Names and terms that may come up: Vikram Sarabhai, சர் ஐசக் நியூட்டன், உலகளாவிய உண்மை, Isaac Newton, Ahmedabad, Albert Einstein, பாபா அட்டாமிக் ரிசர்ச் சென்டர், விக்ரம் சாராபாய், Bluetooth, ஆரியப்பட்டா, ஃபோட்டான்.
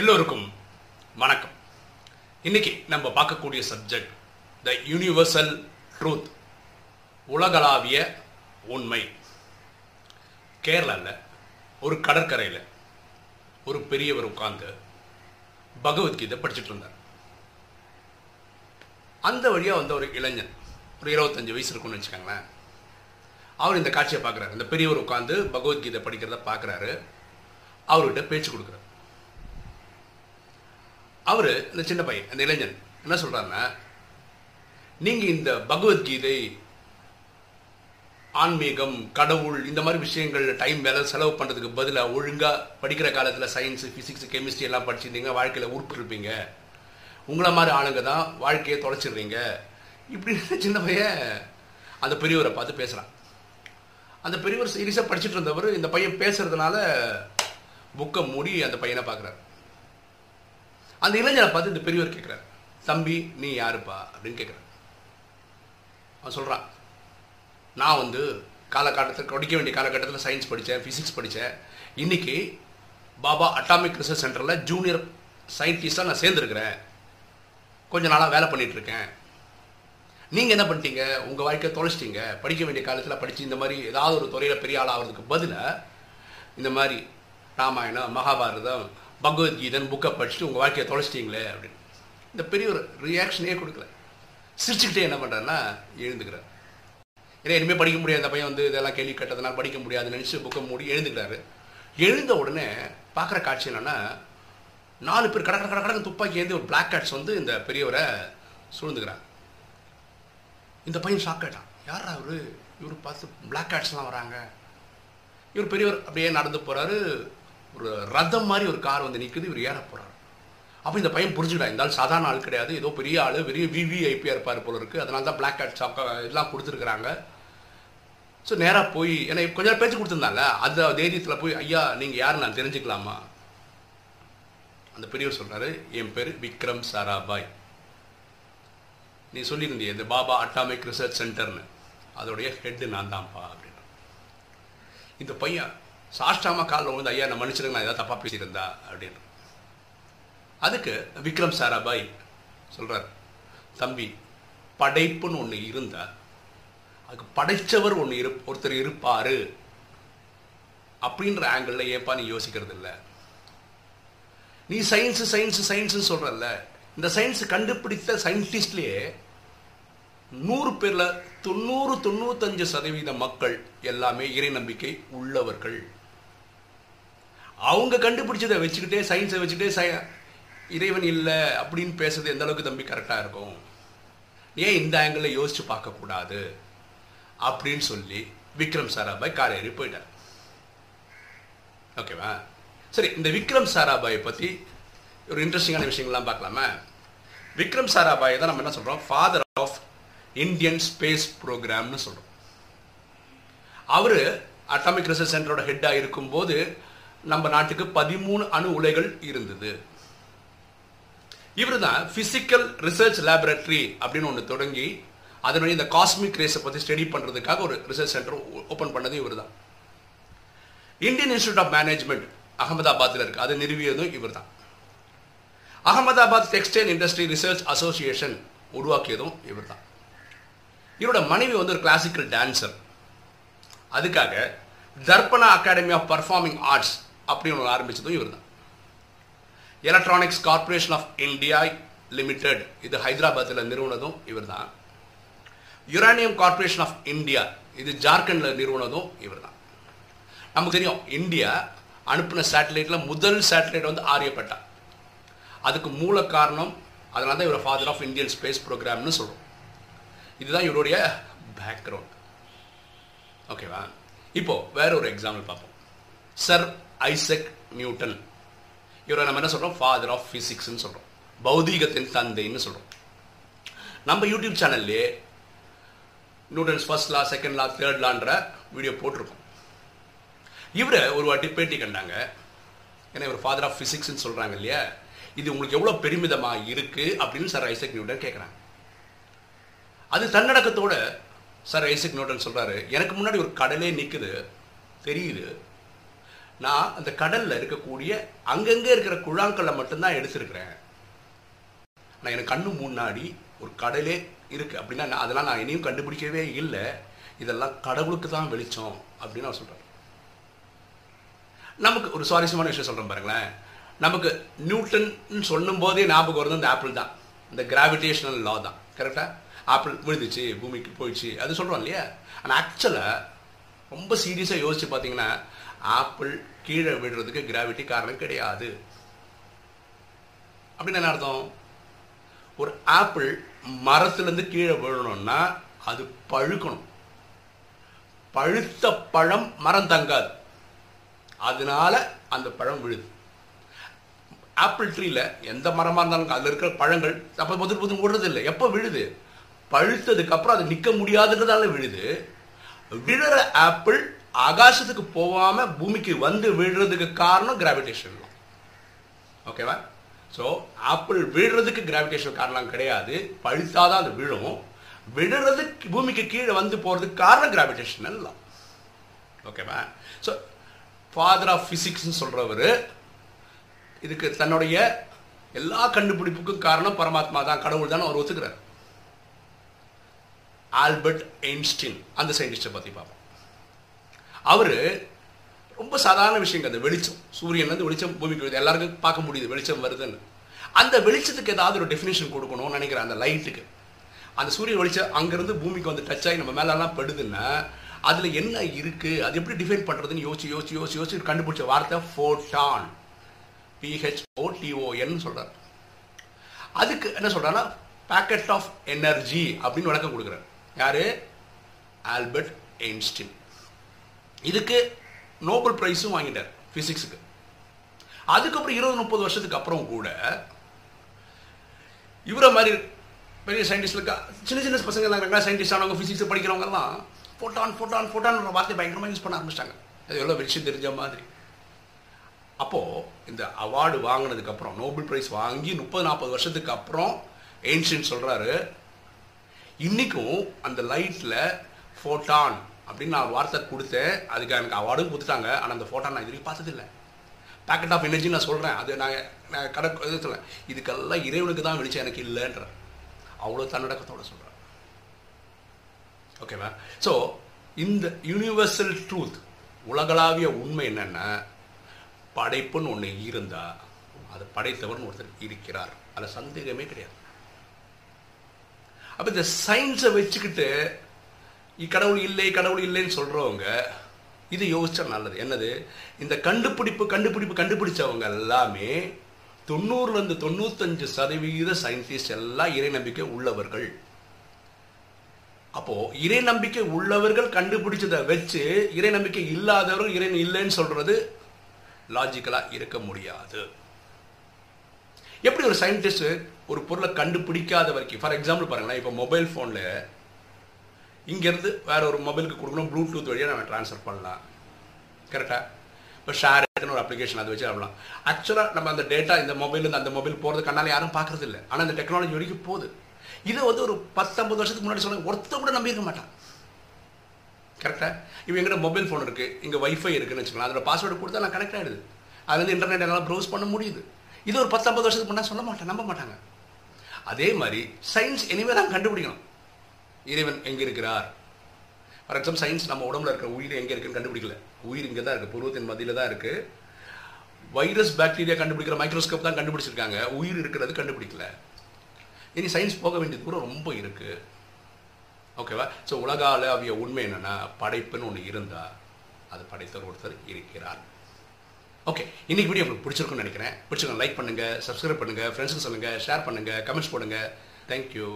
எல்லோருக்கும் வணக்கம். இன்னைக்கு நம்ம பார்க்கக்கூடிய சப்ஜெக்ட் த யூனிவர்சல் ட்ரூத், உலகளாவிய உண்மை. கேரளாவில் ஒரு கடற்கரையில் ஒரு பெரியவர் உட்கார்ந்து பகவத்கீதை படிச்சுட்டு இருந்தார். அந்த வழியாக வந்த ஒரு இளைஞன், ஒரு 25 வயசு இருக்குன்னு வச்சுக்கோங்களேன், அவர் இந்த காட்சியை பார்க்குறாரு. இந்த பெரியவர் உட்காந்து பகவத்கீதை படிக்கிறத பார்க்குறாரு, அவர்கிட்ட பேச்சு கொடுக்குறாரு. அவர், இந்த சின்ன பையன், அந்த இளைஞன் என்ன சொல்கிறாருன்னா, நீங்கள் இந்த பகவத்கீதை, ஆன்மீகம், கடவுள், இந்த மாதிரி விஷயங்கள் டைம் வேலை செலவு பண்ணுறதுக்கு பதிலாக ஒழுங்காக படிக்கிற காலத்தில் சயின்ஸு, ஃபிசிக்ஸு, கெமிஸ்ட்ரி எல்லாம் படிச்சுருந்தீங்க, வாழ்க்கையில் உருப்பிருப்பீங்க. உங்களை மாதிரி ஆளுங்க தான் வாழ்க்கையை தொலைச்சிடுறீங்க இப்படின்னு சின்ன பையன் அந்த பெரியவரை பார்த்து பேசுகிறான். அந்த பெரியவர் சீரியஸாக படிச்சுட்டு இருந்தவர் இந்த பையன் பேசுகிறதுனால புக்கை மூடி அந்த பையனை பார்க்குறாரு. அந்த இளைஞரை பார்த்து இந்த பெரியவர் கேட்குறாரு, தம்பி நீ யாருப்பா அப்படின்னு கேட்குறாரு. அவன் சொல்கிறான், நான் வந்து காலகட்டத்தில் படிக்க வேண்டிய காலகட்டத்தில் சயின்ஸ் படித்தேன், ஃபிசிக்ஸ் படித்தேன். இன்றைக்கி பாபா அட்டாமிக் ரிசர்ச் சென்டரில் ஜூனியர் சயின்டிஸ்டாக நான் சேர்ந்துருக்கிறேன், கொஞ்சம் நாளாக வேலை பண்ணிகிட்ருக்கேன். நீங்கள் என்ன பண்ணிட்டீங்க, உங்கள் வாழ்க்கையை தொலைச்சிட்டிங்க. படிக்க வேண்டிய காலத்தில் படித்து இந்த மாதிரி ஏதாவது ஒரு துறையில் பெரிய ஆள் ஆகிறதுக்கு பதிலாக இந்த மாதிரி ராமாயணம், மகாபாரதம், பகவத்கீதன் புக்கை படிச்சுட்டு உங்கள் வாழ்க்கையை தொலைச்சிட்டிங்களே அப்படின்னு. இந்த பெரிய ஒரு ரியாக்ஷனே கொடுக்கல, சிரிச்சுக்கிட்டே என்ன பண்ணுறாருன்னா எழுந்துக்கிறார். ஏன்னா இனிமேல் படிக்க முடியாது, அந்த பையன் வந்து இதெல்லாம் கேள்வி கேட்டதுனால படிக்க முடியாதுன்னு நினச்சி புக்கை மூடி எழுந்துக்கிறாரு. எழுந்த உடனே பார்க்குற காட்சி என்னென்னா, 4 பேர் கடற்கரை கடற்கரை துப்பாக்கி ஏந்தி ஒரு பிளாக் கேட்ஸ் வந்து இந்த பெரியவரை சூழ்ந்துக்கிறாங்க. இந்த பையன் ஷாக் ஆகிட்டான், யார் அவர், இவர் பார்த்து பிளாக் கேட்ஸ்லாம் வராங்க. இவர் பெரியவர் அப்படியே நடந்து போகிறாரு, ஒரு ரதம் மாதிரி ஒரு கார் வந்து நிற்குது, இவர் ஏற போகிறார். அப்போ இந்த பையன் புரிஞ்சுக்கிட்டான், இருந்தாலும் சாதாரண ஆள் கிடையாது, ஏதோ பெரிய ஆள், பெரிய விவிஐபியாக இருப்பார் போல இருக்குது, அதனால தான் பிளாக் கேட் ஷாப் இதெல்லாம் கொடுத்துருக்குறாங்க. ஸோ நேராக போய், ஏன்னா கொஞ்ச நேரம் பேச்சு கொடுத்துருந்தாங்கல்ல, அந்த தைரியத்தில் போய், ஐயா நீங்கள் யார் நான் தெரிஞ்சுக்கலாமா? அந்த பெரியவர் சொல்கிறாரு, என் பேர் விக்ரம் சாராபாய். நீ சொல்லியிருந்தீங்க இந்த பாபா அட்டாமிக் ரிசர்ச் சென்டர்னு, அதோடைய ஹெட்டு நான் தான்ப்பா அப்படின்னா. இந்த பையன் சாஷ்டாமா காலில் வந்து, ஐயா நான் மனுஷனுக்கு நான் ஏதாவது தப்பாக பேசியிருந்தா அப்படின்னு. அதுக்கு விக்ரம் சாராபாய் சொல்கிறார், தம்பி படைப்புன்னு ஒன்று இருந்தால் அதுக்கு படைத்தவர் ஒருத்தர் இருப்பார் அப்படின்ற ஆங்கிளில் ஏப்பா நீ யோசிக்கிறது இல்லை. நீ சயின்ஸு சயின்ஸு சயின்ஸுன்னு சொல்கிறல்ல, இந்த சயின்ஸு கண்டுபிடித்த சயின்டிஸ்ட்லேயே 100 பேரில் 90-95% மக்கள் எல்லாமே இறை நம்பிக்கை உள்ளவர்கள். அவங்க கண்டுபிடிச்சதை வச்சுக்கிட்டே, சயின்ஸை வச்சுக்கிட்டே இறைவன் இல்லை அப்படின்னு பேசுறது எந்த அளவுக்கு தம்பி கரெக்டாக இருக்கும்? ஏன் இந்த ஆங்கிளில் யோசிச்சு பார்க்கக்கூடாது அப்படின்னு சொல்லி விக்ரம் சாராபாய் கார் ஏறி போயிட்டார். ஓகேவா, சரி. இந்த விக்ரம் சாராபாயை பற்றி ஒரு இன்ட்ரெஸ்டிங்கான விஷயங்கள்லாம் பார்க்கலாமா? விக்ரம் சாராபாயை தான் நம்ம என்ன சொல்கிறோம், ஃபாதர் ஆஃப் இந்தியன் ஸ்பேஸ் ப்ரோக்ராம்னு சொல்கிறோம். அவர் அட்டாமிக் ரிசர்ச் சென்டரோட ஹெட்டாக இருக்கும்போது நம்ம நாட்டுக்கு 13 அணு உலைகள் இருந்தது. இவர் தான் ஃபிசிக்கல் ரிசர்ச் லேபரேட்டரி அப்படின்னு ஒன்று தொடங்கி அதனுடைய இந்த காஸ்மிக் ரேஸை பற்றி ஸ்டடி பண்ணுறதுக்காக ஒரு ரிசர்ச் சென்டர் ஓப்பன் பண்ணது இவர் தான். இந்தியன் இன்ஸ்டியூட் ஆஃப் மேனேஜ்மெண்ட் அகமதாபாத்தில் இருக்குது, அதை நிறுவியதும் இவர் தான். Ahmedabad textile industry research association உருவாக்கியதும் இவர் தான். இவரோட மனைவி வந்து ஒரு கிளாசிக்கல் டான்சர், அதுக்காக Darpana academy of performing arts அப்படின்னு ஒன்று ஆரம்பித்ததும் இவர் தான். Electronics corporation of India limited, இது ஹைதராபாத்தில் நிறுவனதும் இவர் தான். யுரானியம் கார்பரேஷன் ஆஃப் இந்தியா, இது ஜார்க்கண்டில் நிறுவனதும் இவர் தான். நமக்கு தெரியும், இந்தியா அனுப்பின சேட்டலைட்டில் முதல் சேட்டலைட் வந்து ஆரியப்பட்டா, அதுக்கு மூல காரணம், அதனால தான் இவர் ஃபாதர் ஆஃப் இந்தியன் ஸ்பேஸ் ப்ரோக்ராம்னு சொல்கிறோம். இதுதான் இவருடைய பேக்ரவுண்ட். ஓகேவா, இப்போது வேற ஒரு எக்ஸாம்பிள் பார்ப்போம். சர் ஐசக் நியூட்டன், இவரை நம்ம என்ன சொல்கிறோம், ஃபாதர் ஆஃப் ஃபிசிக்ஸ்ன்னு சொல்கிறோம், பௌதிகத்தின் தந்தைன்னு சொல்கிறோம். நம்ம யூடியூப் சேனல்லே Newton's first law, second law, third லான்ற வீடியோ போட்டிருக்கோம். இவரை ஒரு வாட்டி பேட்டி கண்டாங்க, ஏன்னா இவர் ஃபாதர் ஆஃப் ஃபிசிக்ஸ்ன்னு சொல்கிறாங்க இல்லையா, இது உங்களுக்கு எவ்வளோ பெருமிதமாக இருக்குது அப்படின்னு சர் ஐசக் நியூட்டன் கேட்குறாங்க. அது தன்னடக்கத்தோடு சர் ஐசக் நியூட்டன் சொல்கிறாரு, எனக்கு முன்னாடி ஒரு கடலே நிற்குது, தெரியுது, நான் அந்த கடலில் இருக்கக்கூடிய அங்கங்கே இருக்கிற குழாக்களை மட்டும்தான் எடுத்துருக்கிறேன். ஆனால் எனக்கு கண்ணு முன்னாடி ஒரு கடலே இருக்குது அப்படின்னா நான் அதெல்லாம் நான் இனியும் கண்டுபிடிக்கவே இல்லை, இதெல்லாம் கடவுளுக்கு தான் வெளிச்சம் அப்படின்னு அவர் சொல்கிறார். நமக்கு ஒரு சுவாரஸ்யமான விஷயம் சொல்கிறேன் பாருங்களேன். நமக்கு நியூட்டன் சொல்லும் போதே ஞாபகம் வருது அந்த ஆப்பிள் தான், இந்த கிராவிடேஷனல் லா தான், கரெக்டாக? ஆப்பிள் விழுந்துச்சு பூமிக்கு போயிடுச்சு அது சொல்கிறோம் இல்லையா. ஆனால் ஆக்சுவலாக ரொம்ப சீரியஸாக யோசிச்சு பார்த்தீங்கன்னா ஆப்பிள் கீழே விடுறதுக்கு கிராவிட்டி காரணம் கிடையாது. அப்படின்னு என்ன அர்த்தம்? ஒரு ஆப்பிள் மரத்துலேருந்து கீழே விழணும்னா அது பழுக்கணும், பழுத்த பழம் மரம் தங்காது, அதனால அந்த பழம் விழுது. ஆப்பிள் ட்ரீல எந்த மரமாக இருந்தாலும் அதில் இருக்கிற பழங்கள் அப்போ புது புது விடுறது இல்லை, எப்போ விழுது? பழுத்ததுக்கு அப்புறம் அது நிற்க முடியாதுன்றதால விழுது. விழுற ஆப்பிள் ஆகாசத்துக்கு போகாம பூமிக்கு வந்து விழுறதுக்கு காரணம் கிராவிடேஷன். ஓகேவா? ஸோ ஆப்பிள் விழுறதுக்கு கிராவிடேஷன் காரணம் கிடையாது, பழுத்தாதான் அது விழும். விழுறதுக்கு பூமிக்கு கீழே வந்து போகிறதுக்கு காரணம் கிராவிடேஷனல் லா. ஓகேவா? ஸோ ஃபாதர் ஆஃப் ஃபிசிக்ஸ்ன்னு சொல்கிறவர் இதுக்கு தன்னுடைய எல்லா கண்டுபிடிப்புக்கும் காரணம் பரமாத்மா தான், கடவுள் தான் அவர் ஒத்துக்கிறார். ஆல்பர்ட் ஐன்ஸ்டீன் அந்த சயின்டிஸ்டை பற்றி பார்ப்போம். அவர் ரொம்ப சாதாரண விஷயங்க, அந்த வெளிச்சம் சூரியன்லேருந்து வெளிச்சம் பூமிக்கு வருது, எல்லாருக்கும் பார்க்க முடியுது வெளிச்சம் வருதுன்னு. அந்த வெளிச்சத்துக்கு ஏதாவது ஒரு டெஃபினேஷன் கொடுக்கணும்னு நினைக்கிறேன். அந்த லைட்டுக்கு, அந்த சூரிய வெளிச்சம் அங்கேருந்து பூமிக்கு வந்து டச் ஆகி நம்ம மேலெல்லாம் படுதுன்னா அதில் என்ன இருக்குது, அது எப்படி டிஃபைன் பண்ணுறதுன்னு யோசிச்சு யோசிச்சு யோசிச்சு யோசிச்சு கண்டுபிடிச்ச வார்த்தை ஃபோட்டான், PHOTON சொல்கிறார். அதுக்கு என்ன சொல்கிறாருன்னா பேக்கெட் ஆஃப் எனர்ஜி அப்படின்னு விளக்கம் கொடுக்குறாரு. யார்? Albert Einstein. இதுக்கு நோபல் பிரைஸும் வாங்கிட்டார் ஃபிசிக்ஸுக்கு. அதுக்கப்புறம் 20-30 வருஷத்துக்கு அப்புறம் கூட இவரை மாதிரி பெரிய சயின்டிஸ்டுக்கு சின்ன சின்ன பசங்க எல்லாம் சயின்டிஸ்ட் ஆனவங்க ஃபிசிக்ஸ் படிக்கிறவங்கலாம் ஃபோட்டான் ஃபோட்டான் ஃபோட்டான் வார்த்தை பயங்கரமாக யூஸ் பண்ண ஆரம்பிச்சிட்டாங்க, அது எவ்வளோ விஷயம் தெரிஞ்ச மாதிரி. அப்போது இந்த அவார்டு வாங்கினதுக்கப்புறம், நோபல் பிரைஸ் வாங்கி 30-40 வருஷத்துக்கு அப்புறம் ஐன்ஸ்டீன் சொல்கிறாரு, இன்றைக்கும் அந்த லைட்டில் ஃபோட்டான் அப்படின்னு நான் வார்த்தை கொடுத்தேன், அதுக்கு எனக்கு அவார்டும் கொடுத்துட்டாங்க, ஆனால் அந்த ஃபோட்டான் நான் இதுக்கு பார்த்ததில்லை. பேக்கெட் ஆஃப் எனர்ஜின்னு நான் சொல்கிறேன், அது நான் கடை சொல்கிறேன், இதுக்கெல்லாம் இறைவனுக்கு தான் வெளிச்சம், எனக்கு இல்லைன்ற அவ்வளோ தன்னடக்கத்தோடு சொல்கிறேன். ஓகேவா? ஸோ இந்த யூனிவர்சல் ட்ரூத், உலகளாவிய உண்மை என்னென்னா, படைப்புன்னு ஒன்று இருந்தால் அது படைத்தவர்னு ஒருத்தர் இருக்கிறார், அதில் சந்தேகமே கிடையாது. அப்போ இந்த சயின்ஸை வச்சுக்கிட்டு கடவுள் இல்லை கடவுள் இல்லைன்னு சொல்கிறவங்க இது யோசிச்சா நல்லது. என்னது? இந்த கண்டுபிடிச்சவங்க எல்லாமே 90-95% சயின்டிஸ்ட் எல்லாம் இறை நம்பிக்கை உள்ளவர்கள். அப்போது இறை நம்பிக்கை உள்ளவர்கள் கண்டுபிடிச்சதை வச்சு இறை நம்பிக்கை இல்லாதவர்கள் இறை இல்லைன்னு சொல்கிறது லாஜிக்கலாக இருக்க முடியாது. எப்படி ஒரு சயின்டிஸ்ட் ஒரு பொருளை கண்டுபிடிக்காத வரைக்கும், ஃபார் எக்ஸாம்பிள் பாருங்களேன், இப்போ மொபைல் ஃபோனில் இங்கேருந்து வேறு ஒரு மொபைலுக்கு கொடுக்கணும், ப்ளூடூத் வழியாக நம்ம ட்ரான்ஸ்ஃபர் பண்ணலாம், கரெக்டாக? இப்போ ஷேர்னு ஒரு அப்ளிகேஷன் அதை வச்சு ஆகலாம். ஆக்சுவலாக நம்ம அந்த டேட்டா இந்த மொபைல்லேருந்து அந்த மொபைல் போகிறது கண்ணால் யாரும் பார்க்குறது இல்லை, ஆனால் இந்த டெக்னாலஜி வரைக்கும் போகுது. இதை வந்து ஒரு 10-50 வருஷத்துக்கு முன்னாடி சொன்னால் ஒருத்த கூட நம்பியிருக்க மாட்டான், கரெக்டாக? இப்போ எங்கிட்ட மொபைல் ஃபோன் இருக்குது, இங்கே வைஃபை இருக்குதுன்னு வச்சுக்கலாம், அதோட பாஸ்வேர்டு கொடுத்தா நான் கனெக்ட் ஆகிடுது, அதுலேருந்து இன்டர்நெட் என்னால் ப்ரௌஸ் பண்ண முடியுது. இது ஒரு 10-50 வருஷத்துக்கு முன்னாடி சொல்ல மாட்டேன், நம்ப மாட்டாங்க. அதே மாதிரி சயின்ஸ் எனிவே நாங்கள் கண்டுபிடிக்கணும் இறைவன் எங்கே இருக்கிறார். ஃபார் எக்ஸாம்பிள் சயின்ஸ் நம்ம உடம்புல இருக்கிற உயிர் எங்கே இருக்குன்னு கண்டுபிடிக்கல, உயிர் இங்கே தான் இருக்குது, புருவத்தின் மதியில் தான் இருக்குது. வைரஸ் பாக்டீரியா கண்டுபிடிக்கிற மைக்ரோஸ்கோப் தான் கண்டுபிடிச்சிருக்காங்க, உயிர் இருக்கிறது கண்டுபிடிக்கல. இனி சயின்ஸ் போக வேண்டியது கூட ரொம்ப இருக்குது. ஓகேவா? ஸோ உலகாவிய உண்மை என்னென்னா, படைப்புன்னு ஒன்று இருந்தால் அது படைத்தவர் ஒருத்தர் இருக்கிறார். ஓகே, இன்றைக்கி வீடியோ உங்களுக்கு பிடிச்சிருக்குன்னு நினைக்கிறேன். பிடிச்சிருக்கோம் லைக் பண்ணுங்கள், சப்ஸ்கிரைப் பண்ணுங்கள், ஃப்ரெண்ட்ஸுக்கு சொல்லுங்கள், ஷேர் பண்ணுங்கள், கமெண்ட்ஸ் போடுங்கள். தேங்க்யூ.